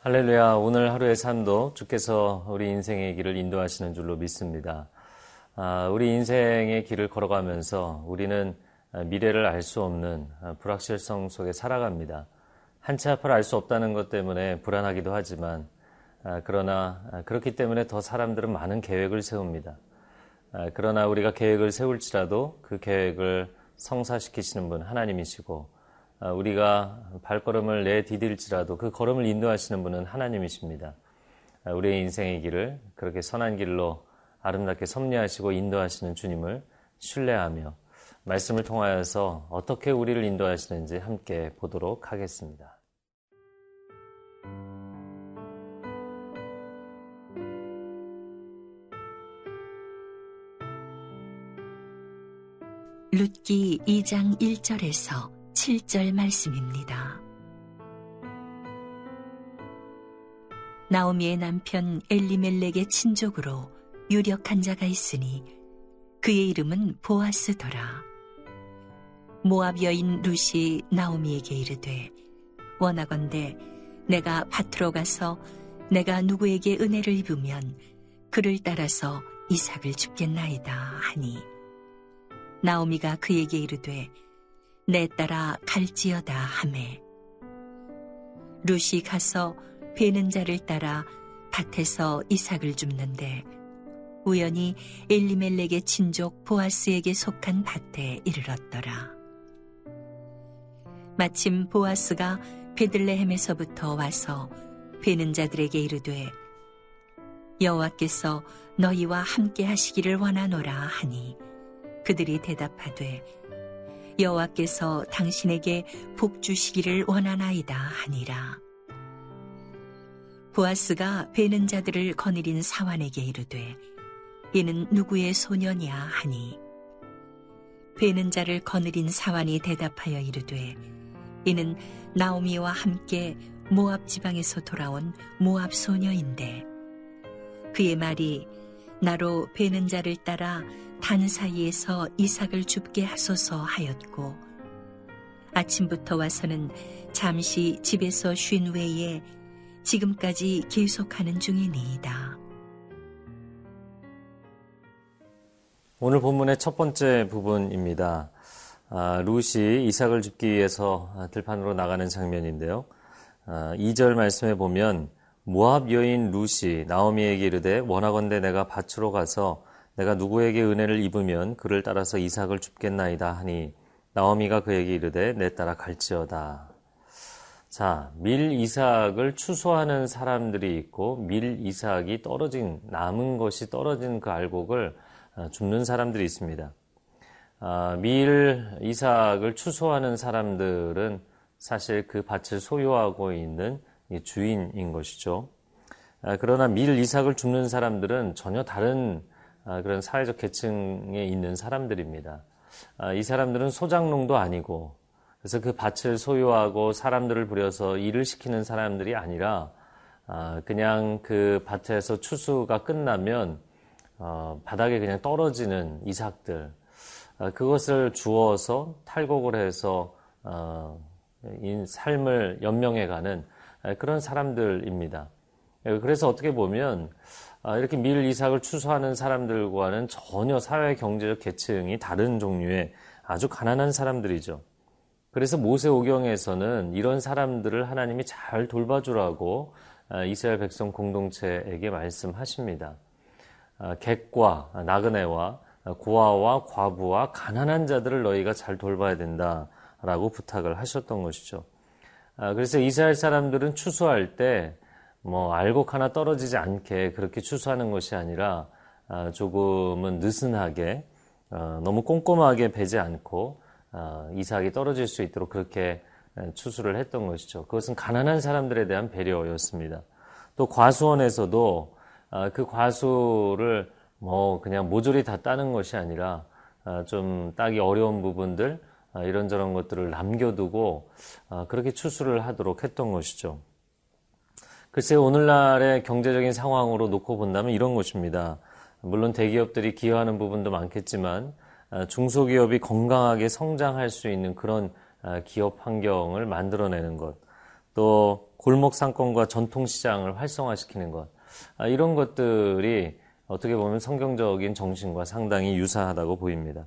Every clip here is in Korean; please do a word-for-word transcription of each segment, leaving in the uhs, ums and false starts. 할렐루야. 오늘 하루의 삶도 주께서 우리 인생의 길을 인도하시는 줄로 믿습니다. 우리 인생의 길을 걸어가면서 우리는 미래를 알 수 없는 불확실성 속에 살아갑니다. 한치 앞을 알 수 없다는 것 때문에 불안하기도 하지만 그러나 그렇기 때문에 더 사람들은 많은 계획을 세웁니다. 그러나 우리가 계획을 세울지라도 그 계획을 성사시키시는 분 하나님이시고 우리가 발걸음을 내디딜지라도 그 걸음을 인도하시는 분은 하나님이십니다. 우리의 인생의 길을 그렇게 선한 길로 아름답게 섭리하시고 인도하시는 주님을 신뢰하며 말씀을 통하여서 어떻게 우리를 인도하시는지 함께 보도록 하겠습니다. 룻기 이 장 일 절에서 칠 절 말씀입니다. 나오미의 남편 엘리멜렉의 친족으로 유력한 자가 있으니 그의 이름은 보아스더라. 모압 여인 룻이 나오미에게 이르되 원하건대 내가 밭으로 가서 내가 누구에게 은혜를 입으면 그를 따라서 이삭을 줍겠나이다 하니 나오미가 그에게 이르되 내 따라 갈지어다 하매 룻이 가서 베는 자를 따라 밭에서 이삭을 줍는데 우연히 엘리멜렉의 친족 보아스에게 속한 밭에 이르렀더라. 마침 보아스가 베들레헴에서부터 와서 베는 자들에게 이르되 여호와께서 너희와 함께 하시기를 원하노라 하니 그들이 대답하되 여호와께서 당신에게 복 주시기를 원하나이다 하니라. 보아스가 베는 자들을 거느린 사환에게 이르되 이는 누구의 소년이야 하니 베는 자를 거느린 사환이 대답하여 이르되 이는 나오미와 함께 모압 지방에서 돌아온 모압 소녀인데 그의 말이 나로 베는 자를 따라 단 사이에서 이삭을 줍게 하소서 하였고 아침부터 와서는 잠시 집에서 쉰 외에 지금까지 계속하는 중이니이다. 오늘 본문의 첫 번째 부분입니다. 아, 룻이 이삭을 줍기 위해서 들판으로 나가는 장면인데요. 아, 이 절 말씀에 보면 모압 여인 룻이 나오미에게 이르되 원하건대 내가 밭으로 가서 내가 누구에게 은혜를 입으면 그를 따라서 이삭을 줍겠나이다 하니 나오미가 그에게 이르되 내 따라 갈지어다. 자, 밀 이삭을 추수하는 사람들이 있고 밀 이삭이 떨어진 남은 것이 떨어진 그 알곡을 줍는 사람들이 있습니다. 아, 밀 이삭을 추수하는 사람들은 사실 그 밭을 소유하고 있는 주인인 것이죠. 그러나 밀 이삭을 줍는 사람들은 전혀 다른 그런 사회적 계층에 있는 사람들입니다. 이 사람들은 소작농도 아니고 그래서 그 밭을 소유하고 사람들을 부려서 일을 시키는 사람들이 아니라 그냥 그 밭에서 추수가 끝나면 바닥에 그냥 떨어지는 이삭들 그것을 주워서 탈곡을 해서 삶을 연명해가는 그런 사람들입니다. 그래서 어떻게 보면 이렇게 밀 이삭을 추수하는 사람들과는 전혀 사회 경제적 계층이 다른 종류의 아주 가난한 사람들이죠. 그래서 모세오경에서는 이런 사람들을 하나님이 잘 돌봐주라고 이스라엘 백성 공동체에게 말씀하십니다. 객과 나그네와 고아와 과부와 가난한 자들을 너희가 잘 돌봐야 된다라고 부탁을 하셨던 것이죠. 그래서 이스라엘 사람들은 추수할 때 뭐 알곡 하나 떨어지지 않게 그렇게 추수하는 것이 아니라 조금은 느슨하게 너무 꼼꼼하게 베지 않고 이삭이 떨어질 수 있도록 그렇게 추수를 했던 것이죠. 그것은 가난한 사람들에 대한 배려였습니다. 또 과수원에서도 그 과수를 뭐 그냥 모조리 다 따는 것이 아니라 좀 따기 어려운 부분들 이런저런 것들을 남겨두고 그렇게 추수를 하도록 했던 것이죠. 글쎄 오늘날의 경제적인 상황으로 놓고 본다면 이런 것입니다. 물론 대기업들이 기여하는 부분도 많겠지만 중소기업이 건강하게 성장할 수 있는 그런 기업 환경을 만들어내는 것, 또 골목 상권과 전통시장을 활성화시키는 것, 이런 것들이 어떻게 보면 성경적인 정신과 상당히 유사하다고 보입니다.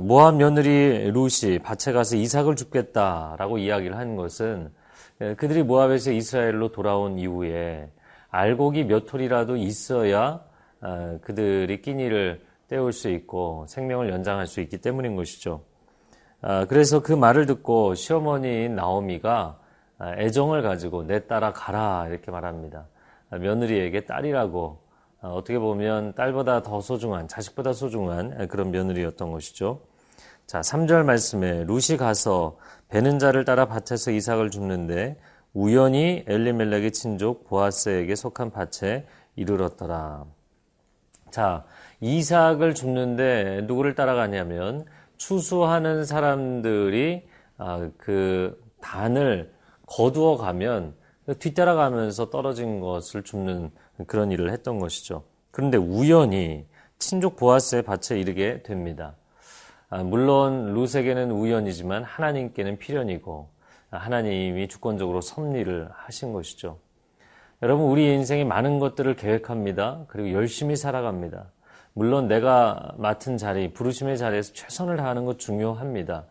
모압 며느리 룻이 밭에 가서 이삭을 줍겠다라고 이야기를 한 것은 그들이 모압에서 이스라엘로 돌아온 이후에 알곡이 몇 톨이라도 있어야 그들이 끼니를 때울 수 있고 생명을 연장할 수 있기 때문인 것이죠. 그래서 그 말을 듣고 시어머니인 나오미가 애정을 가지고 내 딸아 가라 이렇게 말합니다. 며느리에게 딸이라고, 어떻게 보면 딸보다 더 소중한, 자식보다 소중한 그런 며느리였던 것이죠. 자, 삼 절 말씀에 룻이 가서 베는 자를 따라 밭에서 이삭을 줍는데 우연히 엘리멜렉의 친족 보아스에게 속한 밭에 이르렀더라. 자, 이삭을 줍는데 누구를 따라가냐면 추수하는 사람들이 그 단을 거두어 가면 뒤따라가면서 떨어진 것을 줍는 그런 일을 했던 것이죠. 그런데 우연히 친족 보아스의 밭에 이르게 됩니다. 물론 룻에게는 우연이지만 하나님께는 필연이고 하나님이 주권적으로 섭리를 하신 것이죠. 여러분, 우리 인생에 많은 것들을 계획합니다. 그리고 열심히 살아갑니다. 물론 내가 맡은 자리, 부르심의 자리에서 최선을 다하는 것 중요합니다.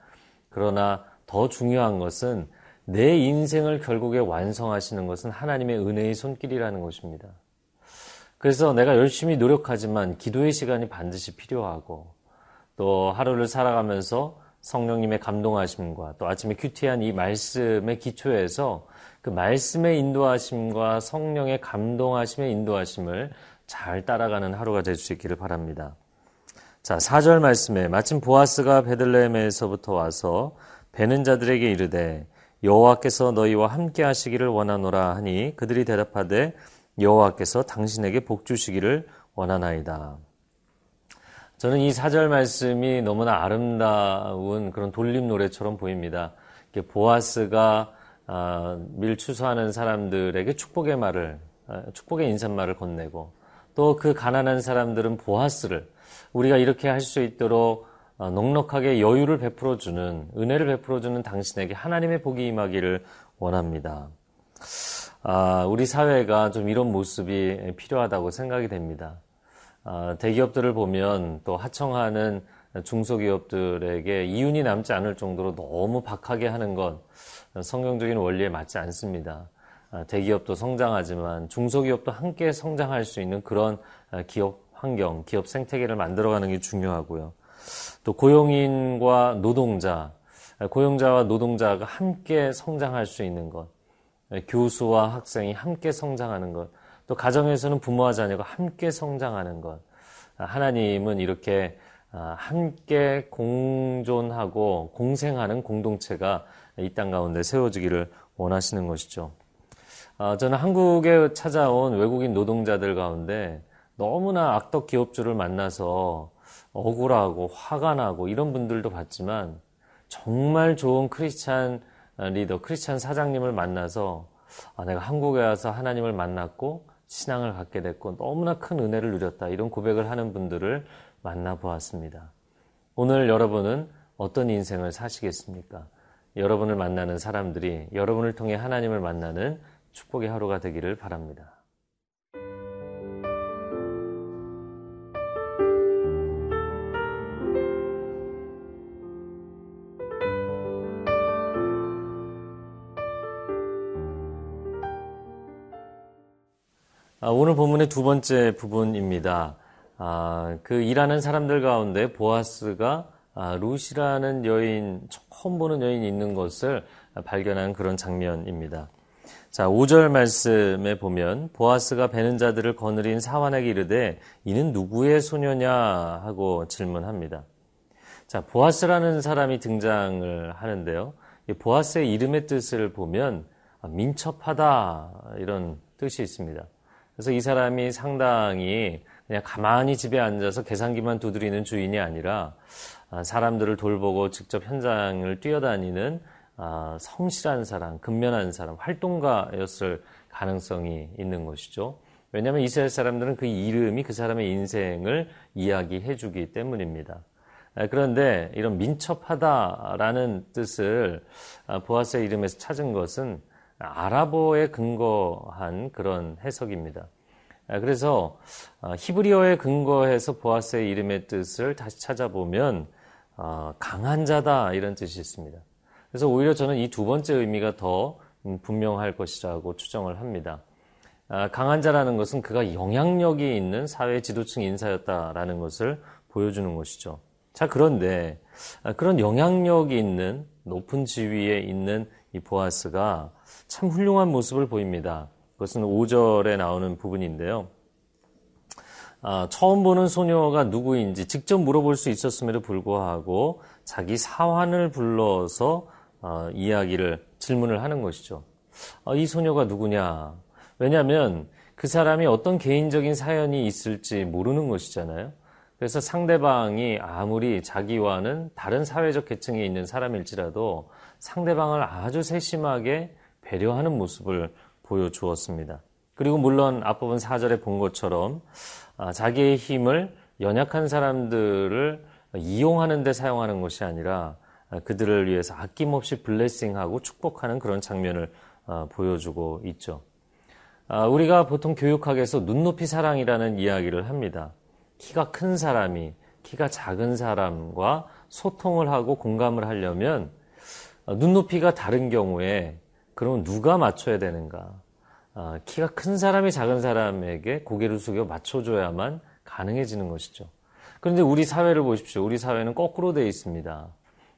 그러나 더 중요한 것은 내 인생을 결국에 완성하시는 것은 하나님의 은혜의 손길이라는 것입니다. 그래서 내가 열심히 노력하지만 기도의 시간이 반드시 필요하고, 또 하루를 살아가면서 성령님의 감동하심과 또 아침에 큐티한 이 말씀의 기초에서 그 말씀의 인도하심과 성령의 감동하심의 인도하심을 잘 따라가는 하루가 될 수 있기를 바랍니다. 자, 사 절 말씀에 마침 보아스가 베들레헴에서부터 와서 베는 자들에게 이르되 여호와께서 너희와 함께 하시기를 원하노라 하니 그들이 대답하되 여호와께서 당신에게 복 주시기를 원하나이다. 저는 이 사 절 말씀이 너무나 아름다운 그런 돌림 노래처럼 보입니다. 이렇게 보아스가 밀추수하는 사람들에게 축복의 말을, 축복의 인사말을 건네고, 또 그 가난한 사람들은 보아스를 우리가 이렇게 할 수 있도록 넉넉하게 여유를 베풀어주는, 은혜를 베풀어주는 당신에게 하나님의 복이 임하기를 원합니다. 우리 사회가 좀 이런 모습이 필요하다고 생각이 됩니다. 대기업들을 보면 또 하청하는 중소기업들에게 이윤이 남지 않을 정도로 너무 박하게 하는 건 성경적인 원리에 맞지 않습니다. 대기업도 성장하지만 중소기업도 함께 성장할 수 있는 그런 기업 환경, 기업 생태계를 만들어가는 게 중요하고요. 또 고용인과 노동자, 고용자와 노동자가 함께 성장할 수 있는 것, 교수와 학생이 함께 성장하는 것, 또 가정에서는 부모와 자녀가 함께 성장하는 것, 하나님은 이렇게 함께 공존하고 공생하는 공동체가 이 땅 가운데 세워지기를 원하시는 것이죠. 저는 한국에 찾아온 외국인 노동자들 가운데 너무나 악덕 기업주를 만나서 억울하고 화가 나고 이런 분들도 봤지만, 정말 좋은 크리스찬 리더, 크리스찬 사장님을 만나서 아, 내가 한국에 와서 하나님을 만났고 신앙을 갖게 됐고 너무나 큰 은혜를 누렸다, 이런 고백을 하는 분들을 만나보았습니다. 오늘 여러분은 어떤 인생을 사시겠습니까? 여러분을 만나는 사람들이 여러분을 통해 하나님을 만나는 축복의 하루가 되기를 바랍니다. 오늘 본문의 두 번째 부분입니다. 아, 그 일하는 사람들 가운데 보아스가 아, 룻이라는 여인, 처음 보는 여인이 있는 것을 발견한 그런 장면입니다. 자, 오 절 말씀에 보면 보아스가 베는 자들을 거느린 사환에게 이르되 이는 누구의 소녀냐 하고 질문합니다. 자, 보아스라는 사람이 등장을 하는데요. 이 보아스의 이름의 뜻을 보면 아, 민첩하다 이런 뜻이 있습니다. 그래서 이 사람이 상당히 그냥 가만히 집에 앉아서 계산기만 두드리는 주인이 아니라 사람들을 돌보고 직접 현장을 뛰어다니는 성실한 사람, 근면한 사람, 활동가였을 가능성이 있는 것이죠. 왜냐하면 이스라엘 사람들은 그 이름이 그 사람의 인생을 이야기해 주기 때문입니다. 그런데 이런 민첩하다라는 뜻을 보아스의 이름에서 찾은 것은 아랍어에 근거한 그런 해석입니다. 그래서 히브리어에 근거해서 보아스의 이름의 뜻을 다시 찾아보면 강한 자다 이런 뜻이 있습니다. 그래서 오히려 저는 이 두 번째 의미가 더 분명할 것이라고 추정을 합니다. 강한 자라는 것은 그가 영향력이 있는 사회 지도층 인사였다라는 것을 보여주는 것이죠. 자, 그런데 그런 영향력이 있는 높은 지위에 있는 이 보아스가 참 훌륭한 모습을 보입니다. 그것은 오 절에 나오는 부분인데요. 아, 처음 보는 소녀가 누구인지 직접 물어볼 수 있었음에도 불구하고 자기 사환을 불러서 어, 이야기를 질문을 하는 것이죠. 아, 이 소녀가 누구냐? 왜냐하면 그 사람이 어떤 개인적인 사연이 있을지 모르는 것이잖아요. 그래서 상대방이 아무리 자기와는 다른 사회적 계층에 있는 사람일지라도 상대방을 아주 세심하게 배려하는 모습을 보여주었습니다. 그리고 물론 앞부분 사 절에 본 것처럼 자기의 힘을 연약한 사람들을 이용하는 데 사용하는 것이 아니라 그들을 위해서 아낌없이 블레싱하고 축복하는 그런 장면을 보여주고 있죠. 우리가 보통 교육학에서 눈높이 사랑이라는 이야기를 합니다. 키가 큰 사람이 키가 작은 사람과 소통을 하고 공감을 하려면 눈높이가 다른 경우에 그럼 누가 맞춰야 되는가? 키가 큰 사람이 작은 사람에게 고개를 숙여 맞춰줘야만 가능해지는 것이죠. 그런데 우리 사회를 보십시오. 우리 사회는 거꾸로 되어 있습니다.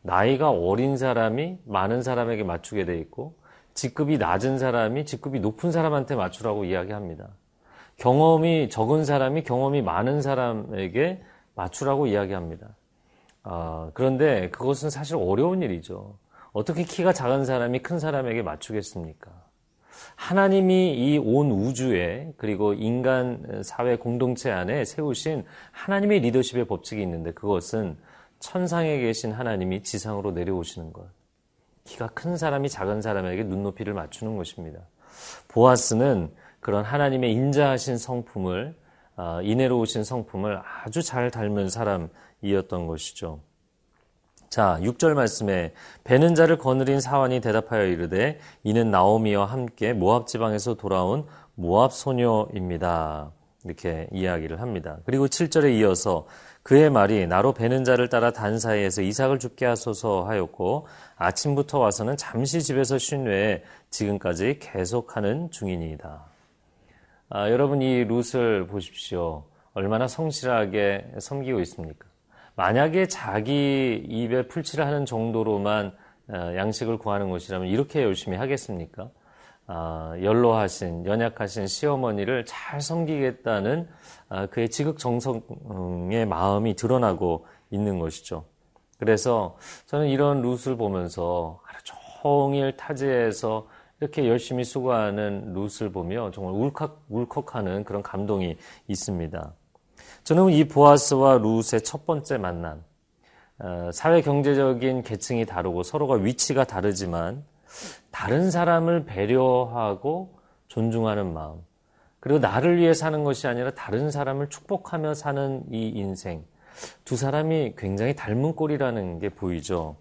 나이가 어린 사람이 많은 사람에게 맞추게 되어 있고 직급이 낮은 사람이 직급이 높은 사람한테 맞추라고 이야기합니다. 경험이 적은 사람이 경험이 많은 사람에게 맞추라고 이야기합니다. 아, 그런데 그것은 사실 어려운 일이죠. 어떻게 키가 작은 사람이 큰 사람에게 맞추겠습니까? 하나님이 이 온 우주에 그리고 인간 사회 공동체 안에 세우신 하나님의 리더십의 법칙이 있는데 그것은 천상에 계신 하나님이 지상으로 내려오시는 것. 키가 큰 사람이 작은 사람에게 눈높이를 맞추는 것입니다. 보아스는 그런 하나님의 인자하신 성품을 인애로 오신 성품을 아주 잘 닮은 사람이었던 것이죠. 자, 육 절 말씀에 베는 자를 거느린 사환이 대답하여 이르되 이는 나오미와 함께 모압 지방에서 돌아온 모압 소녀입니다. 이렇게 이야기를 합니다. 그리고 칠 절에 이어서 그의 말이 나로 베는 자를 따라 단사이에서 이삭을 죽게 하소서 하였고 아침부터 와서는 잠시 집에서 쉰 외에 지금까지 계속하는 중이니이다. 아, 여러분 이 룻을 보십시오. 얼마나 성실하게 섬기고 있습니까? 만약에 자기 입에 풀칠을 하는 정도로만 양식을 구하는 것이라면 이렇게 열심히 하겠습니까? 아, 연로하신 연약하신 시어머니를 잘 섬기겠다는 아, 그의 지극정성의 마음이 드러나고 있는 것이죠. 그래서 저는 이런 룻을 보면서 하루 종일 타지에서 이렇게 열심히 수고하는 룻을 보며 정말 울컥, 울컥하는 그런 감동이 있습니다. 저는 이 보아스와 룻의 첫 번째 만남, 사회경제적인 계층이 다르고 서로가 위치가 다르지만 다른 사람을 배려하고 존중하는 마음, 그리고 나를 위해 사는 것이 아니라 다른 사람을 축복하며 사는 이 인생, 두 사람이 굉장히 닮은 꼴이라는 게 보이죠.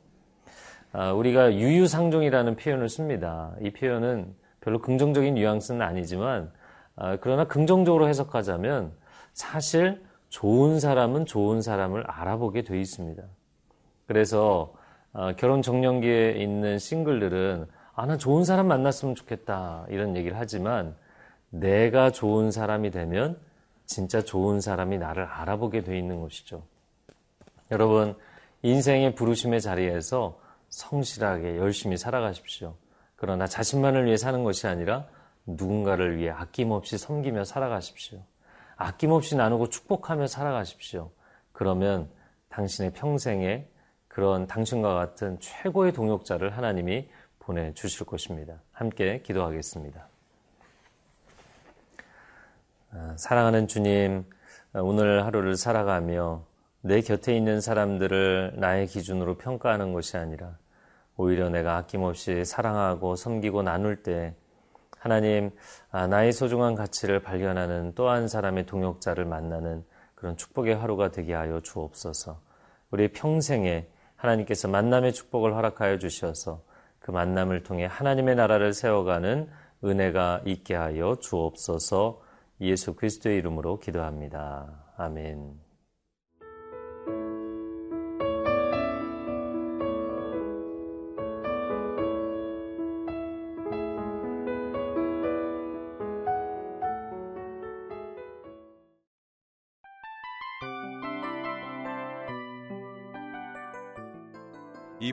우리가 유유상종이라는 표현을 씁니다. 이 표현은 별로 긍정적인 뉘앙스는 아니지만 그러나 긍정적으로 해석하자면 사실 좋은 사람은 좋은 사람을 알아보게 돼 있습니다. 그래서 결혼 적령기에 있는 싱글들은 아, 나 좋은 사람 만났으면 좋겠다 이런 얘기를 하지만 내가 좋은 사람이 되면 진짜 좋은 사람이 나를 알아보게 돼 있는 것이죠. 여러분 인생의 부르심의 자리에서 성실하게 열심히 살아가십시오. 그러나 자신만을 위해 사는 것이 아니라 누군가를 위해 아낌없이 섬기며 살아가십시오. 아낌없이 나누고 축복하며 살아가십시오. 그러면 당신의 평생에 그런 당신과 같은 최고의 동역자를 하나님이 보내주실 것입니다. 함께 기도하겠습니다. 사랑하는 주님, 오늘 하루를 살아가며 내 곁에 있는 사람들을 나의 기준으로 평가하는 것이 아니라 오히려 내가 아낌없이 사랑하고 섬기고 나눌 때 하나님, 나의 소중한 가치를 발견하는 또 한 사람의 동역자를 만나는 그런 축복의 하루가 되게 하여 주옵소서. 우리의 평생에 하나님께서 만남의 축복을 허락하여 주셔서 그 만남을 통해 하나님의 나라를 세워가는 은혜가 있게 하여 주옵소서. 예수 그리스도의 이름으로 기도합니다. 아멘. 이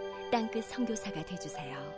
땅끝 선교사가 되어주세요.